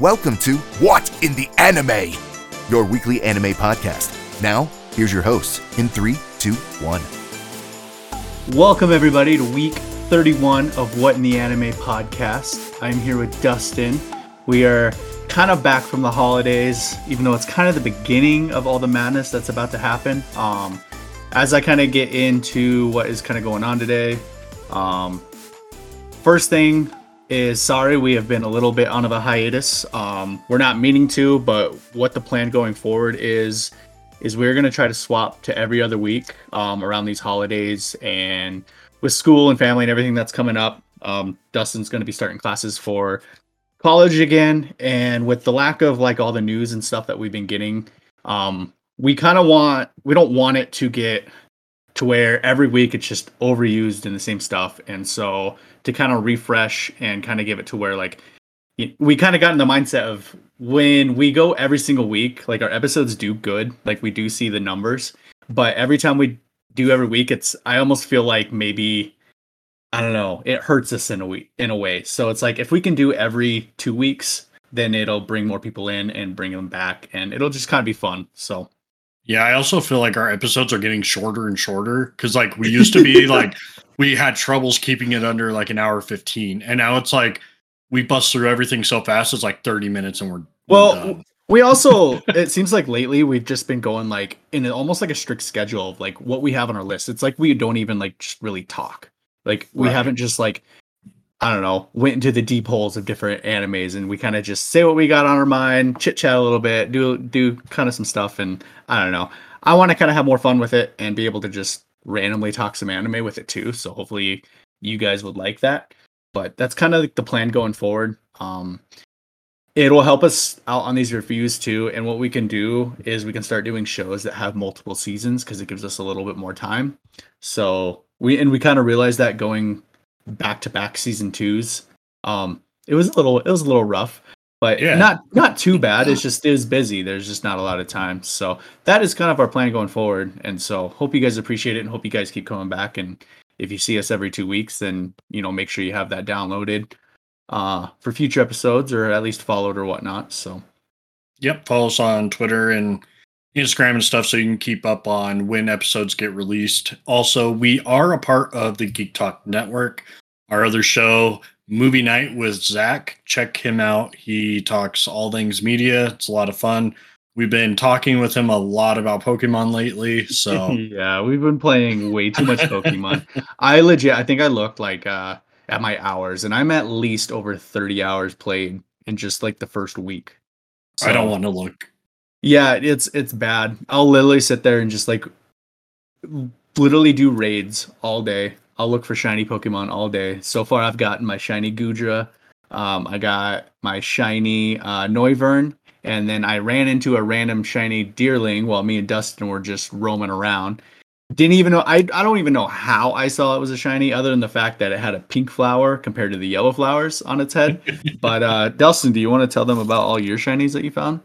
Welcome to What in the Anime, your weekly anime podcast. Now, here's your host in 3, 2, 1. Welcome everybody to week 31 of What in the Anime podcast. I'm here with Dustin. We are kind of back from the holidays, even though it's kind of the beginning of all the madness that's about to happen. As I kind of get into what is kind of going on today, first thing is, sorry, we have been a little bit on of a hiatus. We're not meaning to, but what the plan going forward is we're going to try to swap to every other week around these holidays, and with school and family and everything that's coming up, Dustin's going to be starting classes for college again. And with the lack of like all the news and stuff that we've been getting, we don't want it to get to where every week it's just overused in the same stuff. And so to kind of refresh and kind of give it to where like we kind of got in the mindset of when we go every single week, like our episodes do good, like we do see the numbers, but every time we do every week, I almost feel like maybe, I don't know, it hurts us in a way. So it's like, if we can do every 2 weeks, then it'll bring more people in and bring them back, and it'll just kind of be fun. So yeah, I also feel like our episodes are getting shorter and shorter, because like we used to be like we had troubles keeping it under like an hour 15, and now it's like we bust through everything so fast it's like 30 minutes and we're done. We also, it seems like lately we've just been going like in almost like a strict schedule of like what we have on our list. It's like we don't even like just really talk. Like we haven't just like, I don't know, went into the deep holes of different animes, and we kind of just say what we got on our mind, chit chat a little bit, do kind of some stuff. And I don't know, I want to kind of have more fun with it and be able to just randomly talk some anime with it too. So hopefully you guys would like that, but that's kind of like the plan going forward. It'll help us out on these reviews too. And what we can do is we can start doing shows that have multiple seasons, because it gives us a little bit more time. So we kind of realized that going back-to-back season 2s, it was a little rough, but yeah, not too bad. It's just, it was busy. There's just not a lot of time. So that is kind of our plan going forward, and so hope you guys appreciate it and hope you guys keep coming back. And if you see us every 2 weeks, then you know, make sure you have that downloaded for future episodes, or at least followed or whatnot. So yep, follow us on Twitter and Instagram and stuff so you can keep up on when episodes get released. Also, we are a part of the Geek Talk Network. Our other show, Movie Night with Zack, check him out. He talks all things media. It's a lot of fun. We've been talking with him a lot about Pokemon lately. So yeah, we've been playing way too much Pokemon. I think I looked like at my hours, and I'm at least over 30 hours played in just like the first week. So, I don't want to look. Yeah, it's bad. I'll literally sit there and just like literally do raids all day. I'll look for shiny Pokemon all day. So far, I've gotten my shiny Goodra. I got my shiny Noivern, and then I ran into a random shiny Deerling while me and Dustin were just roaming around. Didn't even know. I don't even know how I saw it was a shiny, other than the fact that it had a pink flower compared to the yellow flowers on its head. But Dustin, do you want to tell them about all your shinies that you found?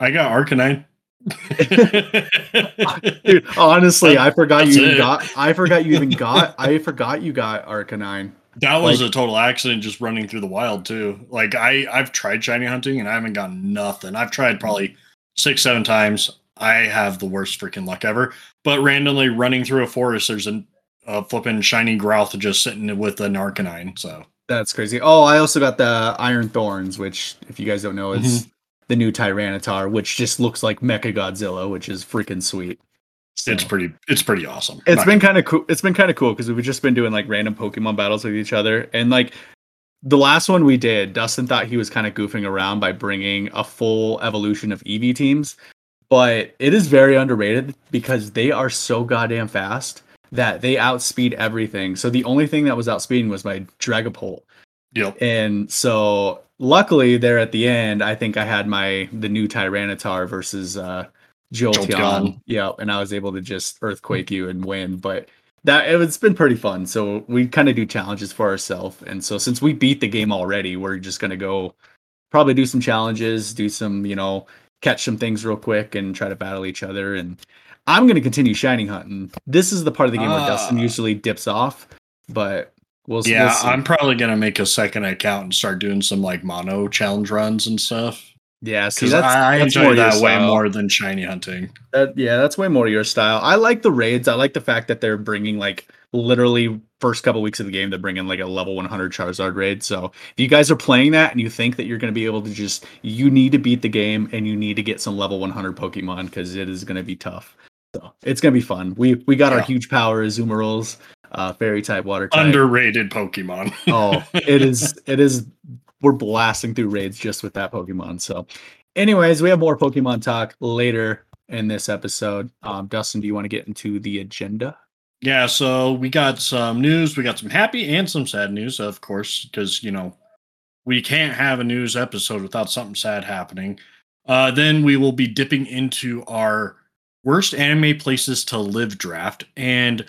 I got Arcanine. Dude, honestly, I forgot you got Arcanine. That was a total accident, just running through the wild too. Like I've tried shiny hunting and I haven't gotten nothing. I've tried probably 6-7 times. I have the worst freaking luck ever. But randomly running through a forest, there's a flipping shiny Growth just sitting with an Arcanine. So that's crazy. Oh, I also got the Iron Thorns, which if you guys don't know, it's the new Tyranitar, which just looks like Mechagodzilla, which is freaking sweet. So, it's pretty awesome. It's been kind of cool because we've just been doing like random Pokemon battles with each other. And like the last one we did, Dustin thought he was kind of goofing around by bringing a full evolution of Eevee teams, but it is very underrated because they are so goddamn fast that they outspeed everything. So the only thing that was outspeeding was my Dragapult. Yep. And so luckily there at the end, I think I had the new Tyranitar versus Jolteon. Yeah, and I was able to just earthquake you and win. But it's been pretty fun. So we kind of do challenges for ourselves. And so since we beat the game already, we're just gonna go probably do some challenges, do some, you know, catch some things real quick and try to battle each other. And I'm gonna continue shining hunting. This is the part of the game where Dustin usually dips off, but We'll see. I'm probably gonna make a second account and start doing some like mono challenge runs and stuff. Yeah, because I enjoy that way more than shiny hunting. That's way more your style. I like the raids. I like the fact that they're bringing like literally first couple weeks of the game, they're bringing like a level 100 Charizard raid. So if you guys are playing that and you think that you're going to be able to just, you need to beat the game and you need to get some level 100 Pokemon because it is going to be tough. So it's going to be fun. We got our huge power Azumarill, Fairy type, Water type. Underrated Pokemon. It is. We're blasting through raids just with that Pokemon. So anyways, we have more Pokemon talk later in this episode. Dustin, do you want to get into the agenda? Yeah, so we got some news. We got some happy and some sad news, of course, because, you know, we can't have a news episode without something sad happening. Then we will be dipping into our worst anime places to live draft. And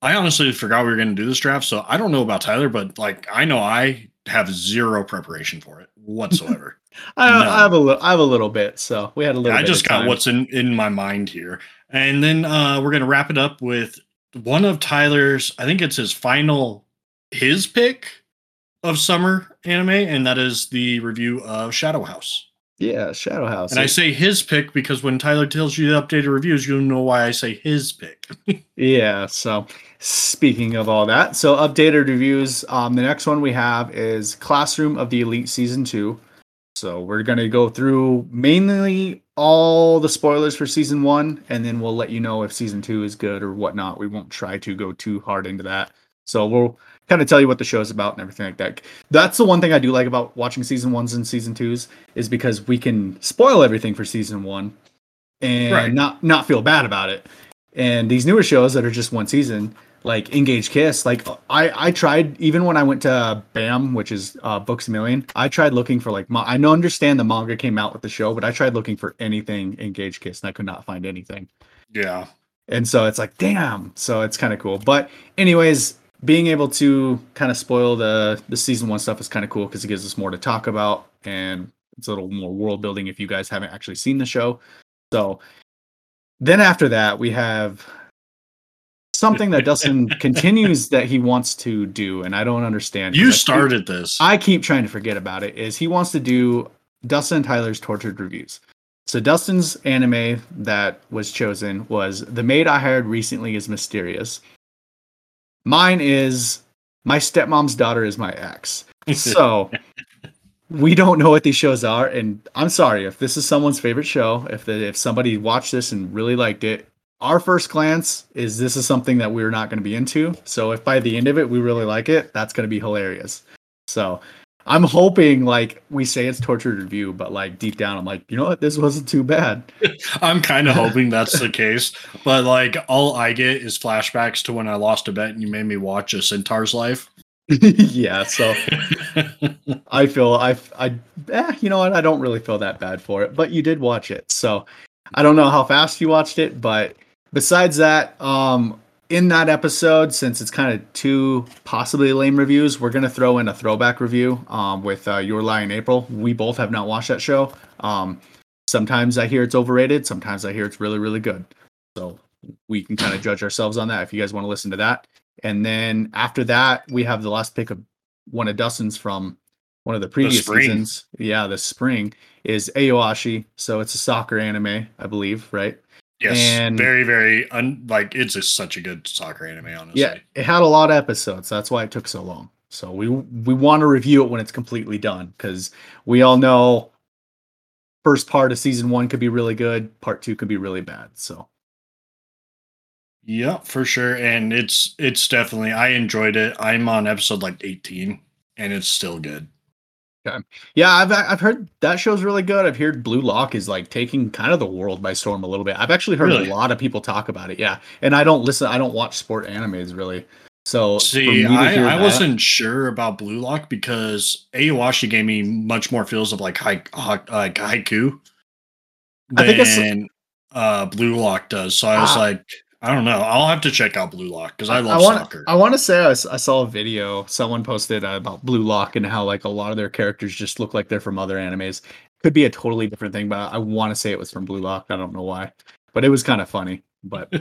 I honestly forgot we were going to do this draft, so I don't know about Tyler, but like I know I have zero preparation for it whatsoever. I have a little bit. So we had a little bit. I just got what's in my mind here. And then we're going to wrap it up with one of Tyler's, I think it's his pick of summer anime. And that is the review of Shadow House. Yeah, Shadow House. And I say his pick because when Tyler tells you the updated reviews, you'll know why I say his pick. Yeah, so speaking of all that, so updated reviews, the next one we have is Classroom of the Elite Season 2. So we're going to go through mainly all the spoilers for Season 1, and then we'll let you know if Season 2 is good or whatnot. We won't try to go too hard into that. So we'll kind of tell you what the show's about and everything like that. That's the one thing I do like about watching season 1s and season 2s is because we can spoil everything for season 1 and not feel bad about it. And these newer shows that are just one season, like Engage Kiss, like I tried, even when I went to BAM, which is Books A Million, I tried looking for like, I know, understand the manga came out with the show, but I tried looking for anything Engage Kiss and I could not find anything. Yeah. And so it's like, damn. So it's kind of cool. But anyways, being able to kind of spoil the season 1 stuff is kind of cool because it gives us more to talk about and it's a little more world building if you guys haven't actually seen the show. So then after that, we have something that Dustin continues that he wants to do. And I don't understand. You started this. I keep trying to forget about it. Is he wants to do Dustin and Tyler's tortured reviews. So Dustin's anime that was chosen was The Maid I Hired Recently Is Mysterious. Mine is My Stepmom's Daughter Is My Ex. So we don't know what these shows are. And I'm sorry if this is someone's favorite show, if somebody watched this and really liked it, our first glance is this is something that we're not going to be into. So if by the end of it, we really like it, that's going to be hilarious. So I'm hoping like we say it's tortured review, but like deep down, I'm like, you know what? This wasn't too bad. I'm kind of hoping that's the case. But like all I get is flashbacks to when I lost a bet and you made me watch A Centaur's Life. Yeah. So I feel you know what? I don't really feel that bad for it, but you did watch it. So I don't know how fast you watched it, but besides that, in that episode, since it's kind of two possibly lame reviews, we're going to throw in a throwback review with You're Lying April. We both have not watched that show. Sometimes I hear it's overrated. Sometimes I hear it's really, really good. So we can kind of judge ourselves on that if you guys want to listen to that. And then after that, we have the last pick of one of Dustin's from one of the previous seasons. Yeah, the spring is Aoashi. So it's a soccer anime, I believe, right? Yes, and very, very, it's just such a good soccer anime, honestly. Yeah, it had a lot of episodes. That's why it took so long. So we want to review it when it's completely done, because we all know first part of season 1 could be really good, part 2 could be really bad. So, yeah, for sure. And it's definitely, I enjoyed it. I'm on episode 18, and it's still good. Okay. Yeah, I've heard that show's really good. I've heard Blue Lock is taking kind of the world by storm a little bit. I've actually heard a lot of people talk about it. Yeah, and I don't watch sport animes really. So see, I wasn't sure about Blue Lock because Aoashi gave me much more feels of haiku than Blue Lock does. So I was I don't know. I'll have to check out Blue Lock because I love soccer. I want to say I saw a video someone posted about Blue Lock and how a lot of their characters just look like they're from other animes. Could be a totally different thing, but I want to say it was from Blue Lock. I don't know why, but it was kind of funny. But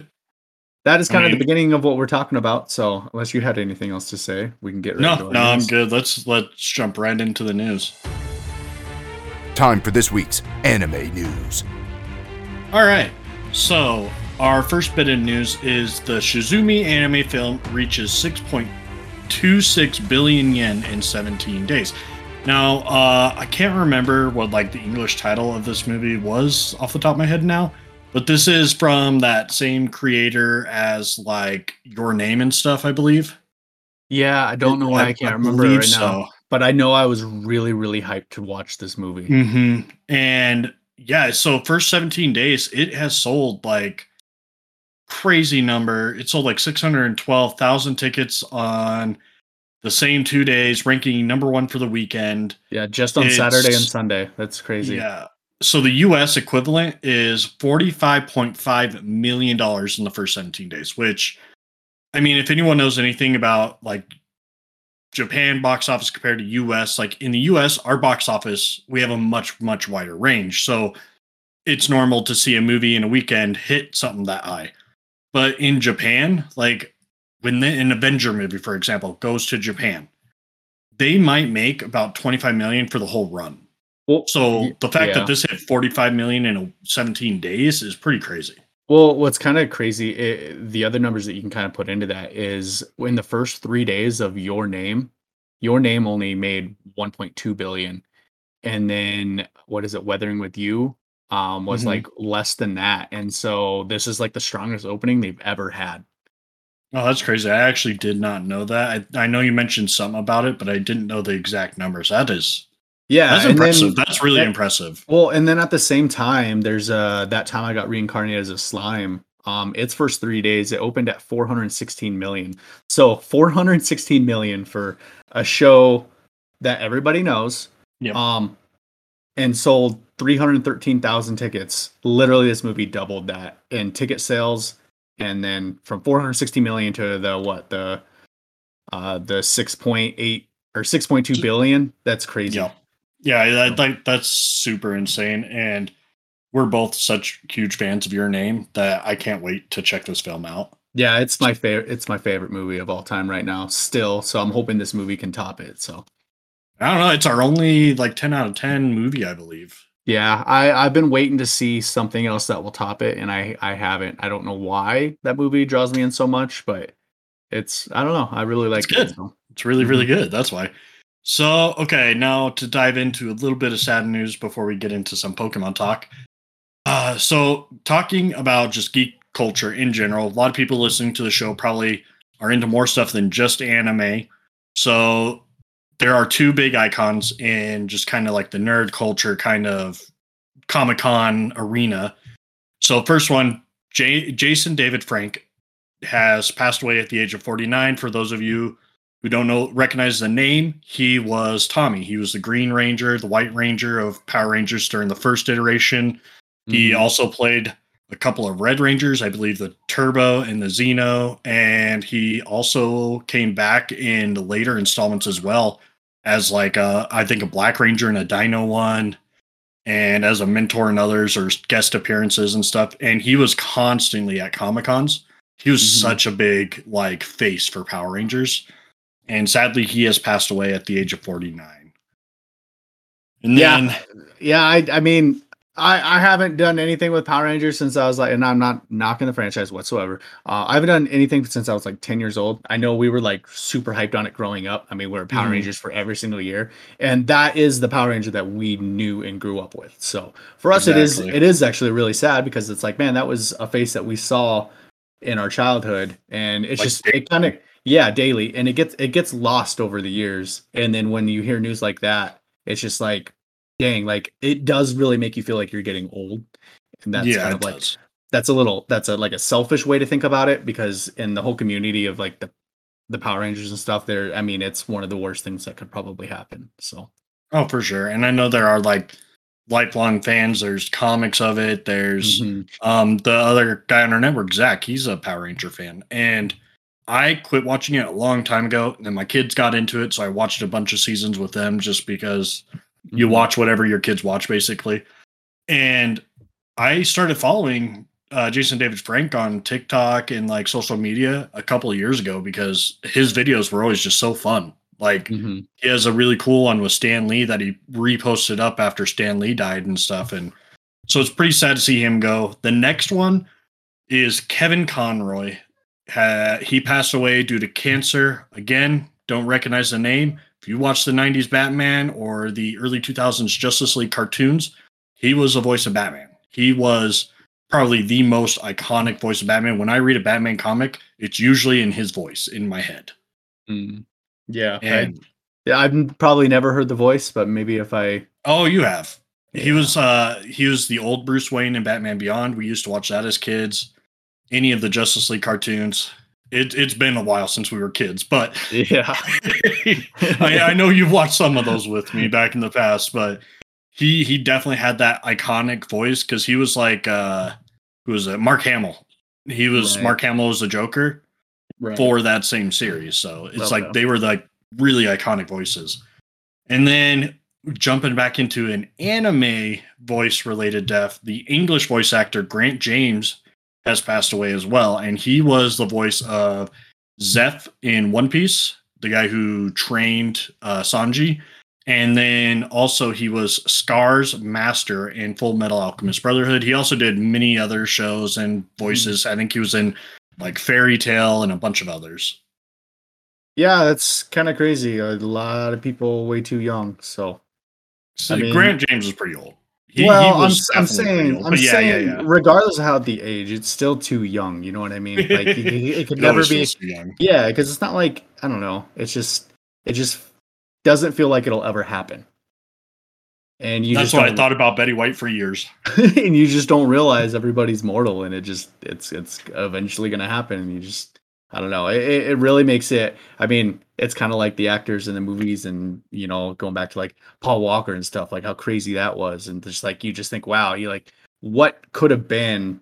that is kind of the beginning of what we're talking about. So unless you had anything else to say, we can get ready to No, I'm good. Let's jump right into the news. Time for this week's anime news. All right. So our first bit of news is the Shizumi anime film reaches 6.26 billion yen in 17 days. Now, I can't remember what the English title of this movie was off the top of my head now, but this is from that same creator as Your Name and stuff, I believe. Yeah, I don't know why I can't remember it right now, but I know I was really, really hyped to watch this movie. Mm-hmm. And yeah, so first 17 days, it has sold crazy number. It sold 612,000 tickets on the same 2 days, ranking number one for the weekend. Yeah, just on Saturday and Sunday. That's crazy. Yeah. So the U.S. equivalent is $45.5 million in the first 17 days, which, I mean, if anyone knows anything about Japan box office compared to U.S., in the U.S., our box office, we have a much, much wider range. So it's normal to see a movie in a weekend hit something that high. But in Japan, when an Avenger movie, for example, goes to Japan, they might make about 25 million for the whole run. Well, so the fact that this hit 45 million in 17 days is pretty crazy. Well, what's kind of crazy, the other numbers that you can kind of put into that is in the first 3 days of Your Name only made 1.2 billion. And then Weathering with You was less than that. And so this is the strongest opening they've ever had. Oh, that's crazy. I actually did not know that. I know you mentioned something about it, but I didn't know the exact numbers. That is... Yeah, that's impressive. That's really impressive. Well, and then at the same time, there's That Time I Got Reincarnated as a Slime. Its first 3 days, it opened at 416 million. So 416 million for a show that everybody knows. Yep. And sold 313,000 tickets. Literally, this movie doubled that in ticket sales, and then from 460 million to the 6.8 or 6.2 billion. That's crazy. Yep. Yeah, that's super insane, and we're both such huge fans of Your Name that I can't wait to check this film out. Yeah, it's my favorite. It's my favorite movie of all time right now, still. So I'm hoping this movie can top it. So I don't know. It's our only 10 out of 10 movie, I believe. Yeah, I've been waiting to see something else that will top it, and I haven't. I don't know why that movie draws me in so much, but I don't know. I really like it. So. It's really really good. That's why. So, okay, now to dive into a little bit of sad news before we get into some Pokemon talk. So, talking about just geek culture in general, a lot of people listening to the show probably are into more stuff than just anime. So, there are two big icons in just kind of the nerd culture kind of Comic-Con arena. So, first one, Jason David Frank has passed away at the age of 49. For those of you who don't recognize the name, he was Tommy. He was the Green Ranger, the White Ranger of Power Rangers during the first iteration. Mm-hmm. He also played a couple of Red Rangers, I believe the Turbo and the Xeno, and he also came back in the later installments as well as I think a Black Ranger and a Dino one, and as a mentor in others or guest appearances and stuff. And he was constantly at Comic-Cons. He was such a big face for Power Rangers. And sadly, he has passed away at the age of 49. And then, I mean, I haven't done anything with Power Rangers since I was and I'm not knocking the franchise whatsoever. I haven't done anything since I was 10 years old. I know we were super hyped on it growing up. I mean, we were Power Rangers for every single year, and that is the Power Ranger that we knew and grew up with. So for us, it is actually really sad because it's man, that was a face that we saw in our childhood, and it's daily, and it gets lost over the years. And then when you hear news like that, it's just dang, it does really make you feel you're getting old. And that's kind of that's a selfish way to think about it, because in the whole community of the Power Rangers and stuff, there, I mean, it's one of the worst things that could probably happen. So for sure. And I know there are lifelong fans. There's comics of it. There's the other guy on our network, Zach. He's a Power Ranger fan, and I quit watching it a long time ago, and then my kids got into it, so I watched a bunch of seasons with them just because you watch whatever your kids watch, basically. And I started following Jason David Frank on TikTok and like social media a couple of years ago because his videos were always just so fun. Like he has a really cool one with Stan Lee that he reposted up after Stan Lee died and stuff. And so it's pretty sad to see him go. The next one is Kevin Conroy. He passed away due to cancer. Again, don't recognize the name. If you watch the 90s Batman or the early 2000s Justice League cartoons, he was the voice of Batman. He was probably the most iconic voice of Batman. When I read a Batman comic, it's usually in his voice in my head. Yeah. And I've probably never heard the voice, but maybe if I... Oh, you have. Yeah. He was the old Bruce Wayne in Batman Beyond. We used to watch that as kids. Any of the Justice League cartoons. It's been a while since we were kids, but yeah, I know you've watched some of those with me back in the past, but he definitely had that iconic voice. Cause he was like, who was it? Mark Hamill. He was right. Mark Hamill was the Joker for that same series. So it's they were like really iconic voices. And then jumping back into an anime voice related death, the English voice actor, Grant James, has passed away as well, and he was the voice of Zeph in One Piece, the guy who trained Sanji, and then also he was Scar's master in Full Metal Alchemist Brotherhood. He also did many other shows and voices. I think he was in like Fairy Tail and a bunch of others. Yeah, that's kind of crazy. A lot of people way too young. So I mean, Grant James is pretty old. I'm saying, regardless of how the age, it's still too young. You know what I mean? Like it could never be. Yeah, because it's not like I don't know. It's just doesn't feel like it'll ever happen. And that's why I thought about Betty White for years. And you just don't realize everybody's mortal, and it's eventually gonna happen. And you just I don't know. It really makes it. I mean, it's kind of like the actors in the movies and, you know, going back to like Paul Walker and stuff, like how crazy that was. And just like, you just think, wow, you like what could have been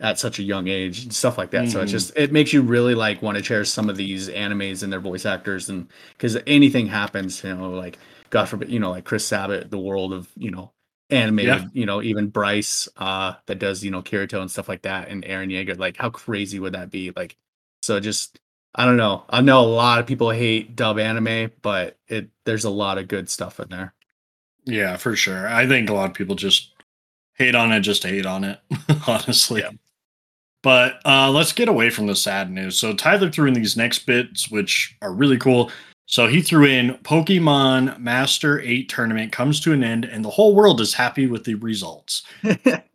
at such a young age and stuff like that. So it's just, it makes you really like want to cherish some of these animes and their voice actors. And because anything happens, you know, like God forbid, you know, like Chris Sabat, the world of, you know, anime, you know, even Bryce that does, you know, Kirito and stuff like that. And Aaron Yeager, like how crazy would that be? Like, so just, I don't know. I know a lot of people hate dub anime, but there's a lot of good stuff in there. Yeah, for sure. I think a lot of people just hate on it, honestly. Yeah. But let's get away from the sad news. So Tyler threw in these next bits, which are really cool. So he threw in Pokemon Master 8 tournament comes to an end and the whole world is happy with the results.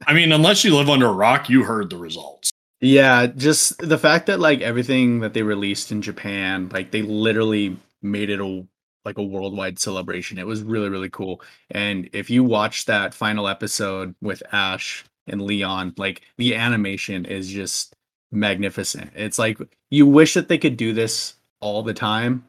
I mean, unless you live under a rock, you heard the results. Yeah, just the fact that like everything that they released in Japan, like they literally made it a worldwide celebration. It was really, really cool. And if you watch that final episode with Ash and Leon, like the animation is just magnificent. It's like you wish that they could do this all the time.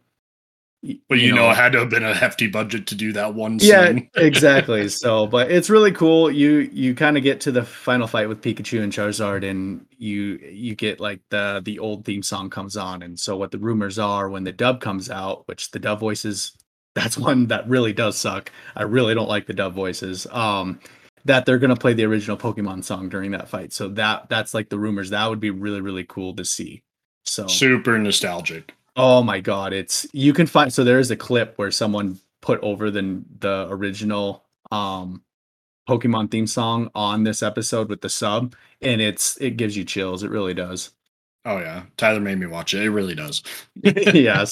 Well, you know, it had to have been a hefty budget to do that one scene. Yeah, exactly. So, but it's really cool. You kind of get to the final fight with Pikachu and Charizard, and you get like the old theme song comes on. And so what the rumors are when the dub comes out, which the dub voices, that's one that really does suck. I really don't like the dub voices. That they're going to play the original Pokemon song during that fight. So that's like the rumors. That would be really, really cool to see. So super nostalgic. Oh my God! You can find, so there is a clip where someone put over the original Pokemon theme song on this episode with the sub, and it gives you chills. It really does. Oh yeah, Tyler made me watch it. It really does. Yeah.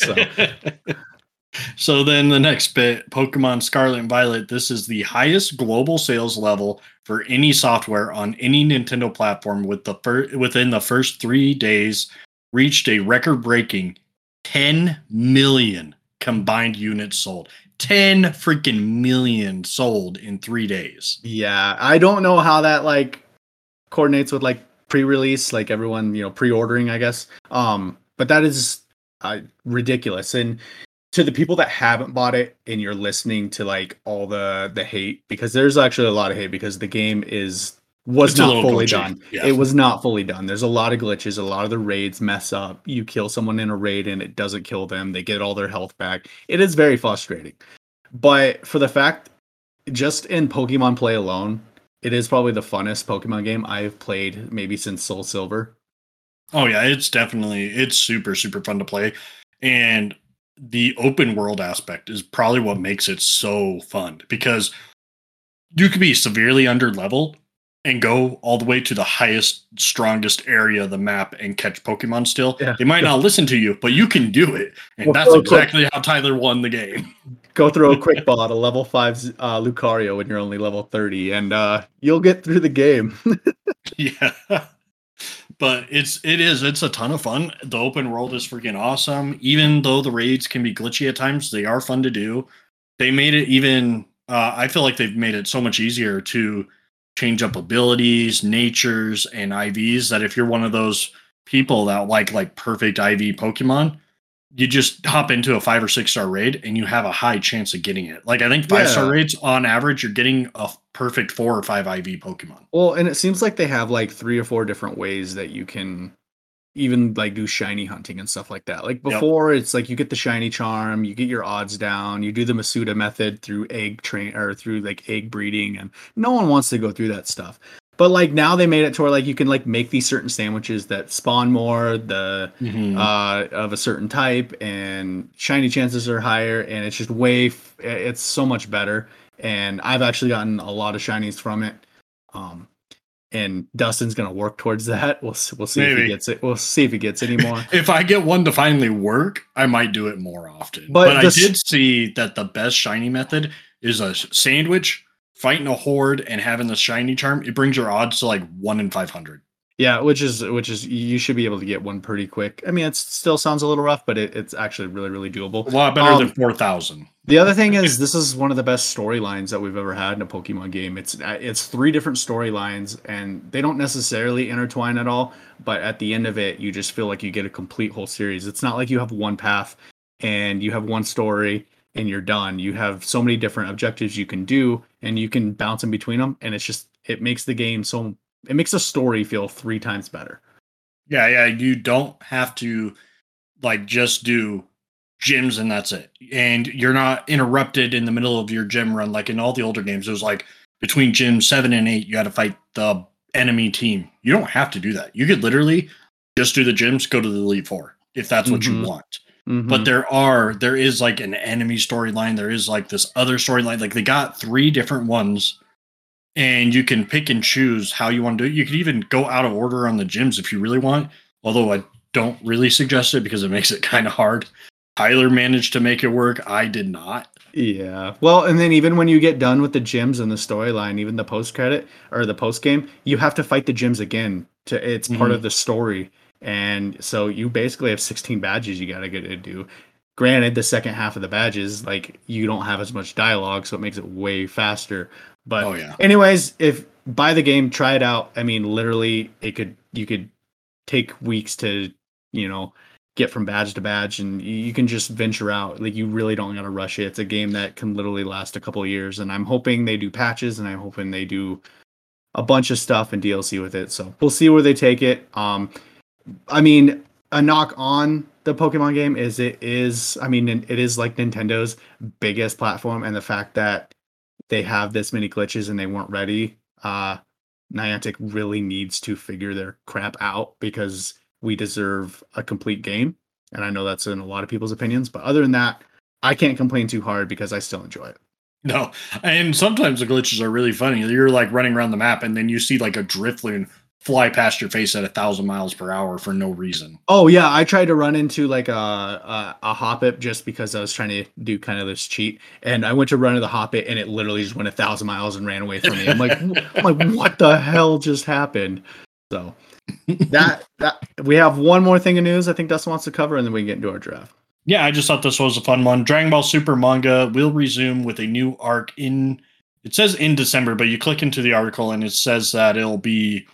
So then the next bit, Pokemon Scarlet and Violet. This is the highest global sales level for any software on any Nintendo platform within the first 3 days. Reached a record-breaking 10 million combined units sold. 10 freaking million sold in 3 days. Yeah, I don't know how that like coordinates with like pre-release, like everyone, you know, pre-ordering, I guess. But that is ridiculous. And to the people that haven't bought it and you're listening to like all the hate, because there's actually a lot of hate because the game was not fully done. Yeah. It was not fully done. There's a lot of glitches. A lot of the raids mess up. You kill someone in a raid and it doesn't kill them. They get all their health back. It is very frustrating. But for the fact, just in Pokemon Play alone, It is probably the funnest Pokemon game I've played maybe since Soul Silver. Oh yeah, it's super, super fun to play. And the open world aspect is probably what makes it so fun, because you could be severely underleveled and go all the way to the highest, strongest area of the map and catch Pokemon still. Yeah. They might not listen to you, but you can do it. And that's exactly how Tyler won the game. Go throw a quick ball at a level 5 Lucario when you're only level 30, and you'll get through the game. Yeah. But it's a ton of fun. The open world is freaking awesome. Even though the raids can be glitchy at times, they are fun to do. They made it even, I feel like they've made it so much easier to change up abilities, natures, and IVs, that if you're one of those people that like perfect IV Pokemon, you just hop into a 5 or 6 star raid and you have a high chance of getting it. Like, I think 5 star raids on average, you're getting a perfect 4 or 5 IV Pokemon. Well, and it seems like they have like 3 or 4 different ways that you can even like do shiny hunting and stuff like that. Like before, it's like you get the shiny charm, you get your odds down, you do the Masuda method through egg train or through like egg breeding, and no one wants to go through that stuff. But like now they made it to where like you can like make these certain sandwiches that spawn more of a certain type, and shiny chances are higher, and it's just it's so much better. And I've actually gotten a lot of shinies from it. And Dustin's gonna work towards that. We'll see if he gets it. We'll see if he gets any more. If I get one to finally work, I might do it more often. But I did see that the best shiny method is a sandwich, fighting a horde, and having the shiny charm. It brings your odds to like 1 in 500. Yeah, which is you should be able to get one pretty quick. I mean, it still sounds a little rough, but it's actually really, really doable. A lot better than 4,000. The other thing is, this is one of the best storylines that we've ever had in a Pokemon game. It's 3 different storylines, and they don't necessarily intertwine at all, but at the end of it, you just feel like you get a complete whole series. It's not like you have one path and you have one story and you're done. You have so many different objectives you can do, and you can bounce in between them, and it's just, it makes the game so... It makes a story feel 3 times better. Yeah. You don't have to like just do gyms and that's it. And you're not interrupted in the middle of your gym run. Like in all the older games, it was like between gyms 7 and 8, you had to fight the enemy team. You don't have to do that. You could literally just do the gyms, go to the Elite Four if that's what you want. Mm-hmm. But there is like an enemy storyline. There is like this other storyline. Like they got 3 different ones. And you can pick and choose how you want to do it. You could even go out of order on the gyms if you really want. Although I don't really suggest it because it makes it kind of hard. Tyler managed to make it work. I did not. Yeah. Well, and then even when you get done with the gyms and the storyline, even the post-credit or the post-game, you have to fight the gyms again. It's part of the story. And so you basically have 16 badges you got to get to do. Granted, the second half of the badges, like, you don't have as much dialogue, so it makes it way faster. But anyways, if buy the game, try it out. I mean, literally, you could take weeks to, get from badge to badge, and you can just venture out. Like, you really don't got to rush it. It's a game that can literally last a couple of years, and I'm hoping they do patches, and I'm hoping they do a bunch of stuff and DLC with it. So we'll see where they take it. I mean, a knock on the Pokemon game is it is like Nintendo's biggest platform, and the fact that they have this many glitches and they weren't ready. Niantic really needs to figure their crap out, because we deserve a complete game. And I know that's in a lot of people's opinions, but other than that, I can't complain too hard because I still enjoy it. No. And sometimes the glitches are really funny. You're like running around the map and then you see like a Drifloon fly past your face at 1,000 miles per hour for no reason. Oh yeah. I tried to run into like a Hoppip just because I was trying to do kind of this cheat, and I went to run to the Hoppip and it literally just went 1,000 miles and ran away from me. I'm like, what the hell just happened? So that we have one more thing of news I think Dustin wants to cover, and then we can get into our draft. Yeah. I just thought this was a fun one. Dragon Ball Super manga will resume with a new arc it says in December, but you click into the article and it says that it'll be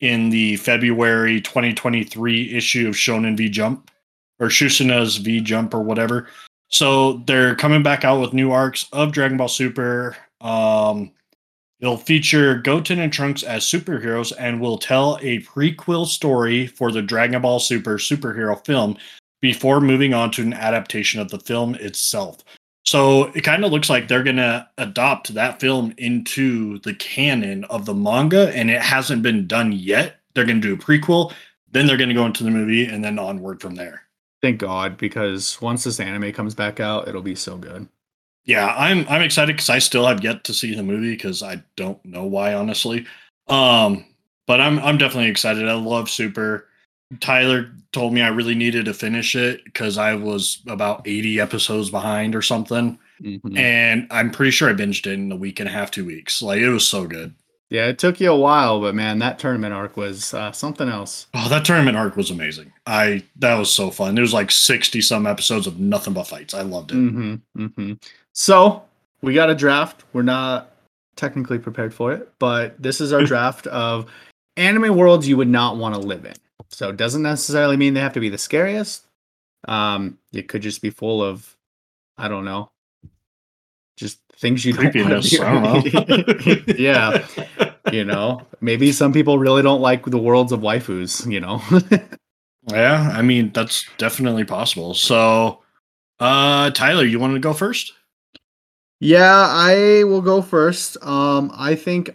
in the February 2023 issue of Shonen V Jump, or Shusena's V Jump, or whatever. So they're coming back out with new arcs of Dragon Ball Super. It'll feature Goten and Trunks as superheroes and will tell a prequel story for the Dragon Ball Super superhero film before moving on to an adaptation of the film itself. So it kind of looks like they're going to adopt that film into the canon of the manga, and it hasn't been done yet. They're going to do a prequel, then they're going to go into the movie, and then onward from there. Thank God, because once this anime comes back out, it'll be so good. Yeah, I'm excited because I still have yet to see the movie because I don't know why, honestly. But I'm definitely excited. I love Super. Tyler told me I really needed to finish it because I was about 80 episodes behind or something. Mm-hmm. And I'm pretty sure I binged it in a week and a half, 2 weeks. Like, it was so good. Yeah, it took you a while, but man, that tournament arc was something else. Oh, that tournament arc was amazing. That was so fun. There was like 60 some episodes of nothing but fights. I loved it. Mm-hmm. Mm-hmm. So we got a draft. We're not technically prepared for it, but this is our draft of anime worlds you would not want to live in. So it doesn't necessarily mean they have to be the scariest. It could just be full of, I don't know, just things you don't want to do. I don't know. Yeah. You know, maybe some people really don't like the worlds of waifus, you know? Yeah. I mean, that's definitely possible. So, Tyler, you want to go first? Yeah, I will go first. I think...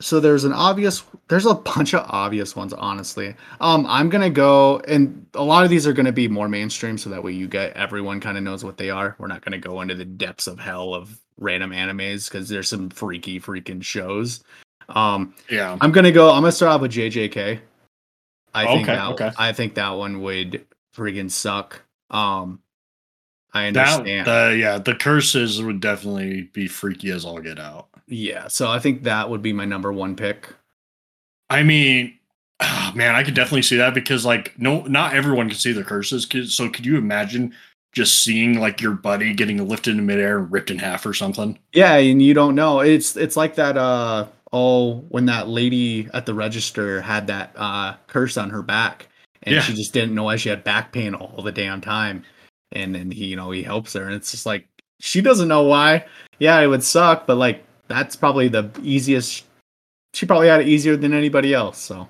So there's a bunch of obvious ones, honestly. I'm going to go, and a lot of these are going to be more mainstream, so that way everyone kind of knows what they are. We're not going to go into the depths of hell of random animes, because there's some freaky freaking shows. Yeah. I'm going to start off with JJK. I think that one would freaking suck. I understand. The curses would definitely be freaky as all get out. Yeah, so I think that would be my number one pick. I mean, man, I could definitely see that because, like, not everyone can see the curses. So could you imagine just seeing, like, your buddy getting lifted in midair and ripped in half or something? Yeah, and you don't know. It's like that, when that lady at the register had that curse on her back. And she just didn't know why she had back pain all the damn time. And then he helps her. And it's just like, she doesn't know why. Yeah, it would suck, but, like, that's probably the easiest. She probably had it easier than anybody else. So,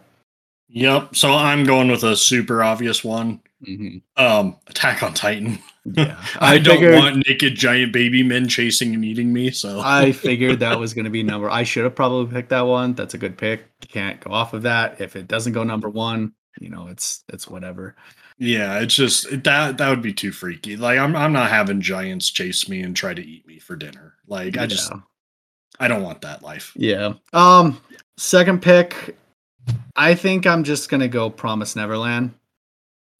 yep. So I'm going with a super obvious one. Mm-hmm. Attack on Titan. Yeah, I don't want naked giant baby men chasing and eating me. So I figured that was going to be number. I should have probably picked that one. That's a good pick. You can't go off of that. If it doesn't go number one, it's whatever. Yeah, it's just that would be too freaky. Like I'm not having giants chase me and try to eat me for dinner. Like I don't want that life. Yeah. Second pick, I think I'm just going to go Promised Neverland.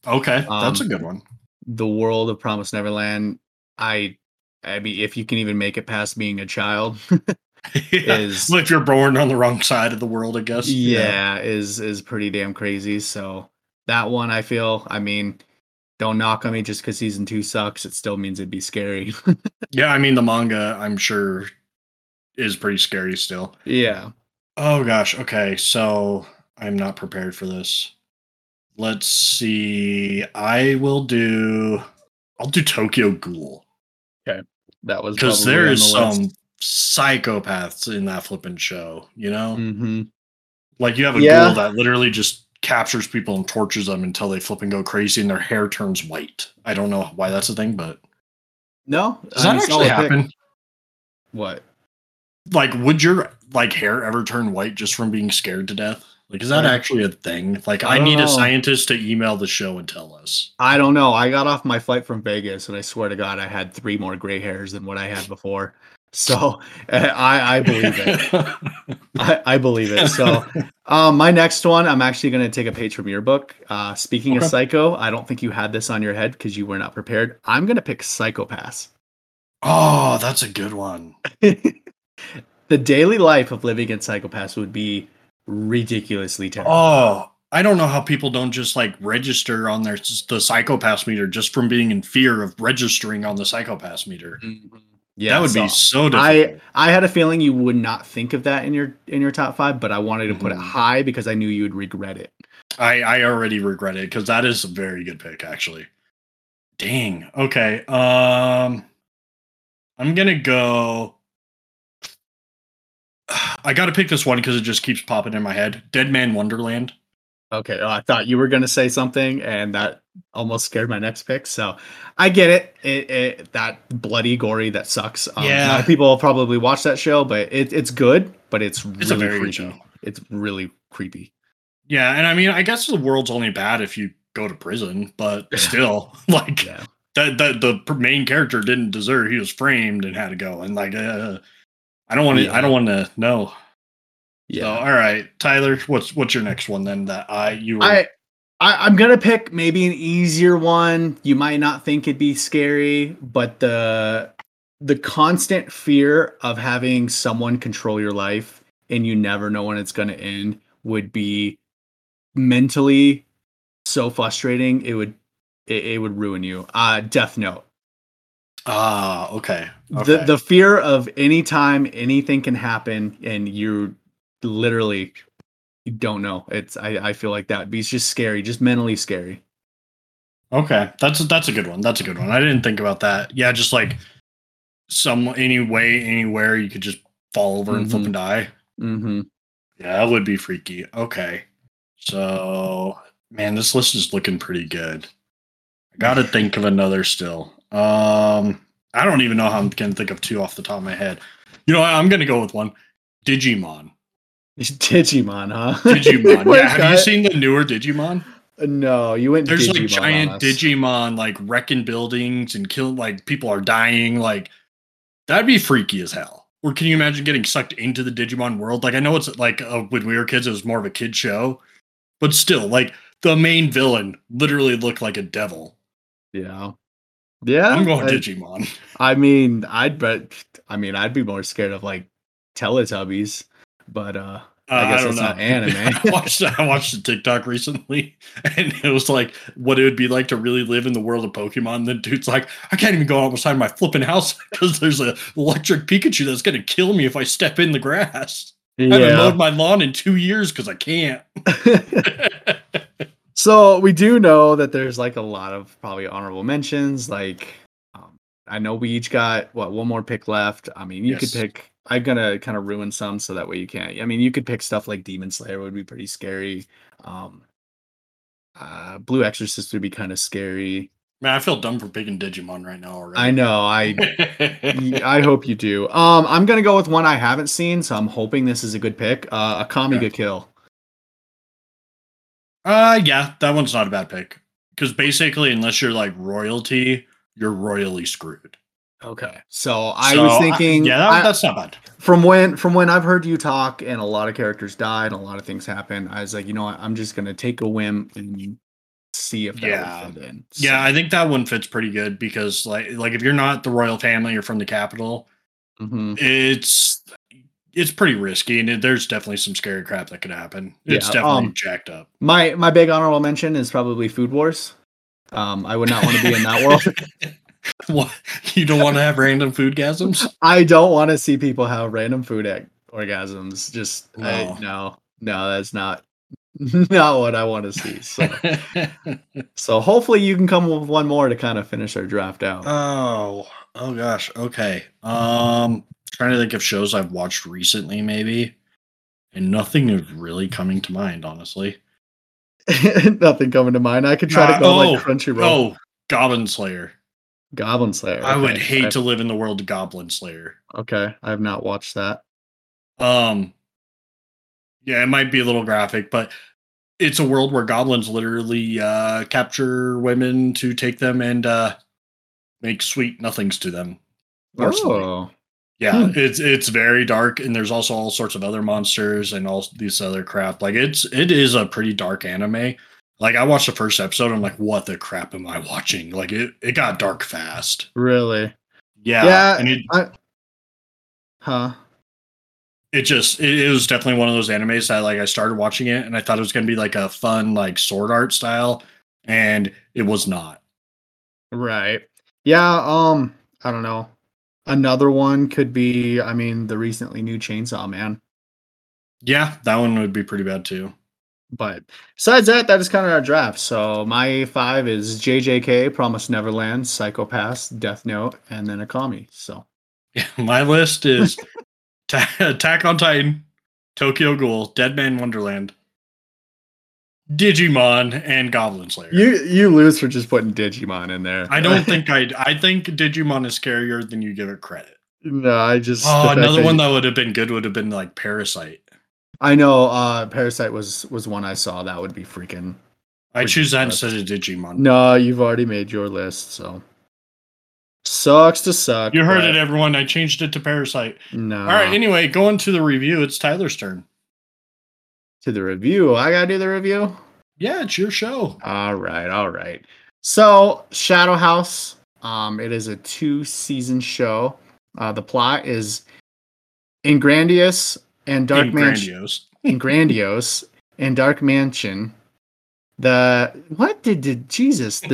Okay, that's a good one. The world of Promised Neverland, I mean, if you can even make it past being a child. If you're born on the wrong side of the world, I guess. Yeah, is pretty damn crazy. So that one, I feel, I mean... Don't knock on me just because season 2 sucks. It still means it'd be scary. Yeah, I mean, the manga, I'm sure... is pretty scary still. Yeah. Oh gosh. Okay. So I'm not prepared for this. Let's see. I'll do Tokyo Ghoul. Okay. That was because there is some psychopaths in that flipping show, you know? Mm-hmm. Like you have a ghoul that literally just captures people and tortures them until they flip and go crazy and their hair turns white. I don't know why that's a thing, but no. Does that actually happen? What? Like, would your hair ever turn white just from being scared to death? Like, is that actually a thing? Like, I need a scientist to email the show and tell us. I don't know. I got off my flight from Vegas, and I swear to God, I had 3 more gray hairs than what I had before. So I believe it. I believe it. So my next one, I'm actually going to take a page from your book. Speaking of Psycho, I don't think you had this on your head because you were not prepared. I'm going to pick Psycho-Pass. Oh, that's a good one. The daily life of living in Psycho-Pass would be ridiculously terrible. Oh, I don't know how people don't just like register on the Psycho-Pass meter just from being in fear of registering on the Psycho-Pass meter. Yeah, that would be so difficult. I had a feeling you would not think of that in your top 5, but I wanted to put it high because I knew you would regret it. I already regret it because that is a very good pick, actually. Dang. Okay. I'm gonna go. I got to pick this one because it just keeps popping in my head. Dead Man Wonderland. Okay, well, I thought you were going to say something, and that almost scared my next pick. So I get it. That bloody, gory, that sucks. Yeah. A lot of people will probably watch that show, but it's good, but it's really creepy. Show. It's really creepy. Yeah, and I mean, I guess the world's only bad if you go to prison, but still, like, yeah. the main character didn't deserve. He was framed and had to go, and like, I don't want to know. Yeah. So, all right, Tyler, what's your next one then? I'm gonna pick maybe an easier one. You might not think it'd be scary, but the constant fear of having someone control your life and you never know when it's gonna end would be mentally so frustrating. It would ruin you. Death Note. Okay. The fear of any time anything can happen and you're literally don't know. I feel like that would be just scary, just mentally scary. Okay. That's a good one. That's a good one. I didn't think about that. Yeah, just like any way, anywhere you could just fall over and flip and die. Mm-hmm. Yeah, that would be freaky. Okay. So man, this list is looking pretty good. I gotta think of another still. I don't even know how I'm gonna think of two off the top of my head. You know what? I'm gonna go with one. Digimon. Digimon, huh? Digimon. Yeah. Have you seen the newer Digimon? No, you went. There's Digimon like giant Digimon, like wrecking buildings and killing. Like people are dying. Like that'd be freaky as hell. Or can you imagine getting sucked into the Digimon world? Like I know it's like when we were kids, it was more of a kid show, but still, like the main villain literally looked like a devil. Yeah. Yeah. I'm going Digimon. I'd be more scared of like Teletubbies. But I guess it's not anime. I watched a TikTok recently, and it was like what it would be like to really live in the world of Pokemon. And the dude's like, I can't even go outside my flipping house because there's an electric Pikachu that's going to kill me if I step in the grass. Yeah. I haven't mowed my lawn in 2 years because I can't. So we do know that there's like a lot of probably honorable mentions. Like I know we each got one more pick left. I mean, you could pick. I'm going to kind of ruin some so that way you can't. I mean, you could pick stuff like Demon Slayer would be pretty scary. Blue Exorcist would be kind of scary. Man, I feel dumb for picking Digimon right now already. I know. I hope you do. I'm going to go with one I haven't seen, so I'm hoping this is a good pick. Akame ga Kill. Yeah, that one's not a bad pick. Because basically, unless you're like royalty, you're royally screwed. Okay, so was thinking, that's not bad. From when I've heard you talk, and a lot of characters die, and a lot of things happen, I was like, you know what, I'm just gonna take a whim and see if that would fit in. So. Yeah, I think that one fits pretty good because, like if you're not the royal family or from the capital, it's pretty risky, and there's definitely some scary crap that could happen. It's definitely jacked up. My big honorable mention is probably Food Wars. I would not want to be in that world. What? You don't want to have random food gasms? I don't want to see people have random food orgasms. Just no, that's not what I want to see. So, so hopefully you can come with one more to kind of finish our draft out. Oh gosh, okay. Trying to think of shows I've watched recently, maybe, and nothing is really coming to mind, honestly. Nothing coming to mind. I could try to go like Crunchyroll. Oh, Goblin Slayer. Goblin Slayer. Okay. I would hate to live in the world of Goblin Slayer. Okay, I have not watched that. Yeah, it might be a little graphic, but it's a world where goblins literally capture women to take them and make sweet nothings to them. Oh, yeah, it's very dark, and there's also all sorts of other monsters and all these other crap. Like it is a pretty dark anime. Like, I watched the first episode, I'm like, what the crap am I watching? Like, it got dark fast. Really? Yeah. Yeah. And It was definitely one of those animes that, like, I started watching it, and I thought it was going to be, like, a fun, like, Sword Art style, and it was not. Right. Yeah, I don't know. Another one could be, I mean, the recently new Chainsaw Man. Yeah, that one would be pretty bad, too. But besides that, that is kind of our draft. So my 5 is JJK, Promised Neverland, Psycho-Pass, Death Note, and then Akame. So yeah, my list is Attack on Titan, Tokyo Ghoul, Dead Man Wonderland, Digimon and Goblin Slayer. You lose for just putting Digimon in there. I don't think I think Digimon is scarier than you give it credit. No, I just... Oh, another one that would have been good would have been like Parasite. I know Parasite was one I saw. That would be freaking... I choose that instead of Digimon. No, you've already made your list, so... Sucks to suck. You heard it, everyone. I changed it to Parasite. No. All right, anyway, going to the review, it's Tyler's turn. To the review? I gotta do the review? Yeah, it's your show. All right. So, Shadow House. It is a 2-season show. The plot is Ingrandios and Dark Mansion. The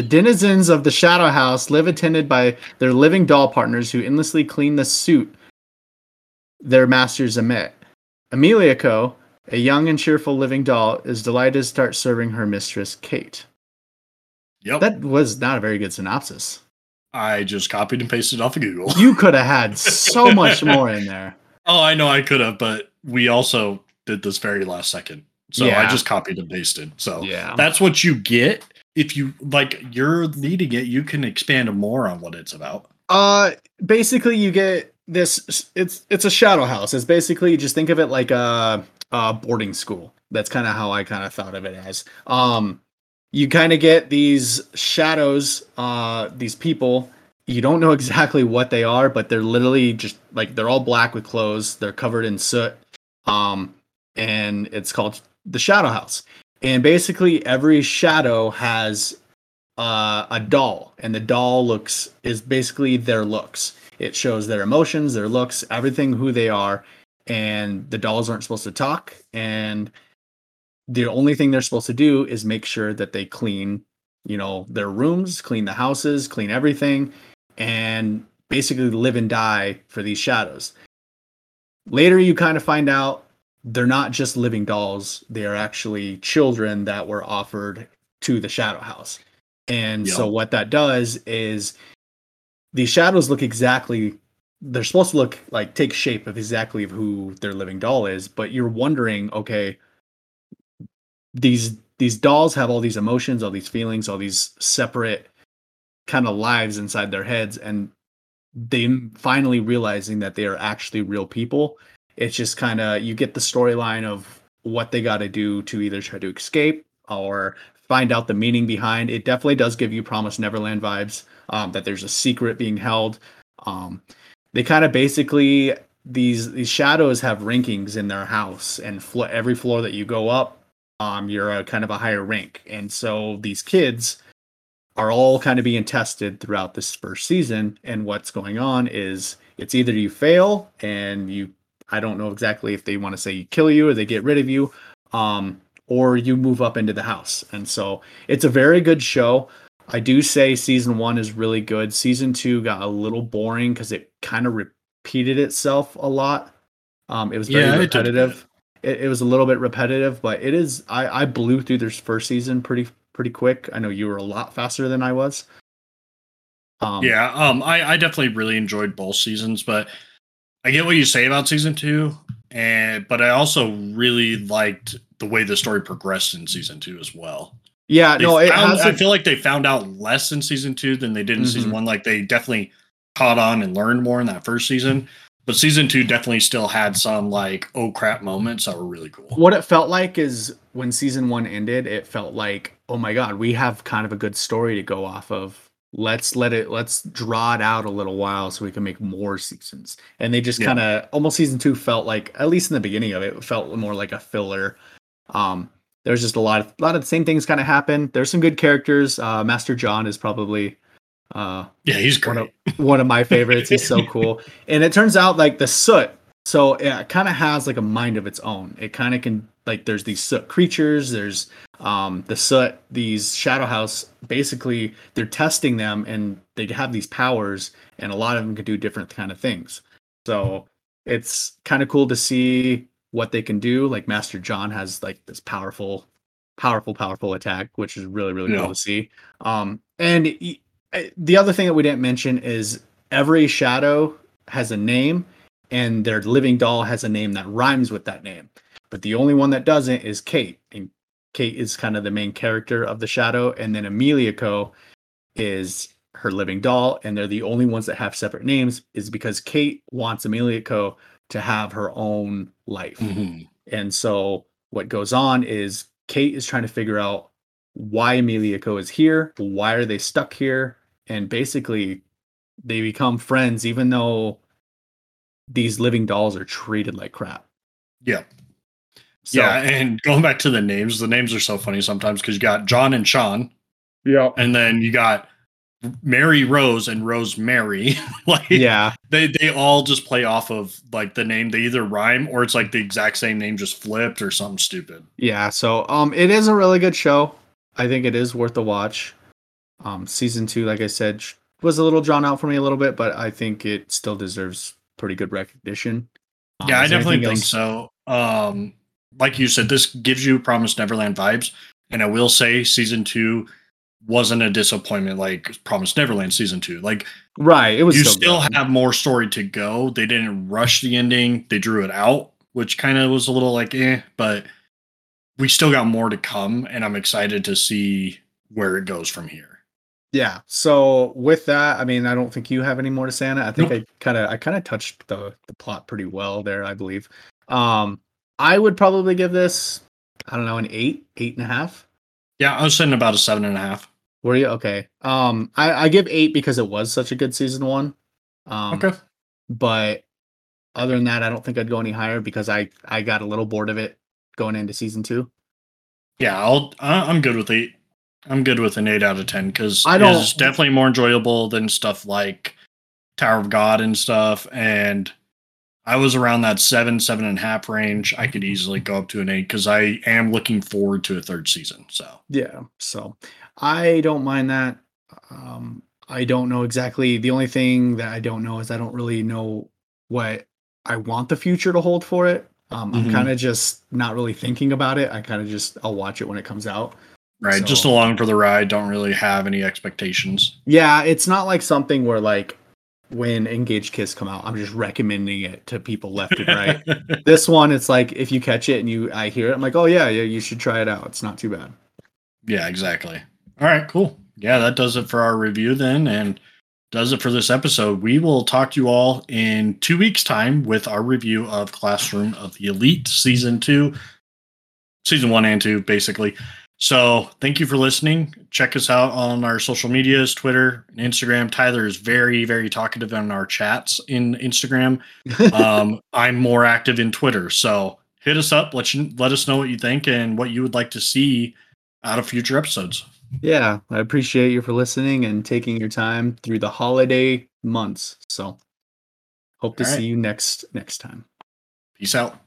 denizens of the Shadow House live attended by their living doll partners who endlessly clean the suit their masters emit. Emilico, a young and cheerful living doll, is delighted to start serving her mistress, Kate. Yep. That was not a very good synopsis. I just copied and pasted off of Google. You could have had so much more in there. Oh, I know I could have, but we also did this very last second. So yeah. I just copied and pasted. So yeah. That's what you get. If you like, you're leading it, you can expand more on what it's about. Basically you get this, it's a shadow house. It's basically, just think of it like a boarding school. That's kind of how I kind of thought of it as. You kind of get these shadows, these people. You don't know exactly what they are, but they're literally just like, they're all black with clothes. They're covered in soot. And it's called the Shadow House. And basically every shadow has a doll, and the doll is basically their looks. It shows their emotions, their looks, everything, who they are. And the dolls aren't supposed to talk. And the only thing they're supposed to do is make sure that they clean, their rooms, clean the houses, clean everything, and basically live and die for these shadows. Later, you kind of find out they're not just living dolls. They are actually children that were offered to the Shadow House. And so what that does is these shadows look exactly... They're supposed to look like, take shape of exactly who their living doll is, but you're wondering, okay, these dolls have all these emotions, all these feelings, all these separate kind of lives inside their heads, and they finally realizing that they are actually real people. It's just kind of, you get the storyline of what they got to do to either try to escape or find out the meaning behind. It definitely does give you Promised Neverland vibes, that there's a secret being held. They kind of basically, these shadows have rankings in their house, and every floor that you go up, you're a kind of a higher rank. And so these kids are all kind of being tested throughout this first season. And what's going on is it's either you fail and I don't know exactly if they want to say you kill you or they get rid of you, or you move up into the house. And so it's a very good show. I do say season 1 is really good. Season 2 got a little boring because it kind of repeated itself a lot. It was very repetitive. It was a little bit repetitive, but it is. I blew through this first season pretty quick. I know you were a lot faster than I was. I definitely really enjoyed both seasons, but I get what you say about season 2, but I also really liked the way the story progressed in season 2 as well. Yeah, I feel like they found out less in season 2 than they did in season 1. Like they definitely caught on and learned more in that first season. But season 2 definitely still had some like, oh crap moments that were really cool. What it felt like is when season 1 ended, it felt like, oh my God, we have kind of a good story to go off of. Let's draw it out a little while so we can make more seasons. And they just kind of almost season 2 felt like, at least in the beginning of it felt more like a filler. There's just a lot of the same things kind of happen. There's some good characters. Master John is probably... he's great. One of my favorites. He's so cool. And it turns out like the soot, so it kind of has like a mind of its own. It kind of can, like, there's these soot creatures, there's the soot, these Shadow House, basically they're testing them and they have these powers, and a lot of them can do different kind of things. So it's kind of cool to see what they can do. Like Master John has like this powerful attack, which is really, really cool to see. The other thing that we didn't mention is every shadow has a name, and their living doll has a name that rhymes with that name. But the only one that doesn't is Kate. And Kate is kind of the main character of the Shadow, and then Amelia Co is her living doll, and they're the only ones that have separate names, is because Kate wants Amelia Co to have her own life. Mm-hmm. And so what goes on is Kate is trying to figure out why Amelia Co is here, why are they stuck here, and basically they become friends even though these living dolls are treated like crap. Yeah. So, yeah, and going back to the names are so funny sometimes because you got John and Sean. Yeah. And then you got Mary Rose and Rosemary. Like, yeah. They all just play off of like the name. They either rhyme or it's like the exact same name just flipped or something stupid. Yeah, so it is a really good show. I think it is worth a watch. Season 2, like I said, was a little drawn out for me a little bit, but I think it still deserves pretty good recognition. Yeah, I definitely think so. Like you said, this gives you Promised Neverland vibes, and I will say season 2 wasn't a disappointment like Promised Neverland season 2. Like, right, it was. You still have more story to go. They didn't rush the ending; they drew it out, which kind of was a little like, eh. But we still got more to come, and I'm excited to see where it goes from here. Yeah. So with that, I mean, I don't think you have any more to say on it. I think I kind of touched the plot pretty well there, I believe. I would probably give this, I don't know, an 8.5. Yeah, I was sitting about a 7.5. Were you? Okay. I give 8 because it was such a good season 1. Okay. But other than that, I don't think I'd go any higher because I got a little bored of it going into season 2. Yeah, I'm good with 8. I'm good with an 8 out of 10 because it's definitely more enjoyable than stuff like Tower of God and stuff, and I was around that 7.5 range. I could easily go up to an 8 because I am looking forward to a third season. So yeah, so I don't mind that. I don't know exactly. The only thing that I don't know is I don't really know what I want the future to hold for it. I'm kind of just not really thinking about it. I kind of just I'll watch it when it comes out. Right, so, just along for the ride. Don't really have any expectations. Yeah, it's not like something where like, when Engage Kiss come out, I'm just recommending it to people left and right. This one, it's like if you catch it and I hear it, I'm like, oh yeah, you should try it out. It's not too bad. Yeah, exactly. All right, cool. Yeah, that does it for our review then, and does it for this episode. We will talk to you all in 2 weeks' time with our review of Classroom of the Elite season 1 and 2, basically. So thank you for listening. Check us out on our social medias, Twitter and Instagram. Tyler is very, very talkative on our chats in Instagram. I'm more active in Twitter. So hit us up. Let us know what you think and what you would like to see out of future episodes. Yeah, I appreciate you for listening and taking your time through the holiday months. So hope to see you next time. Peace out.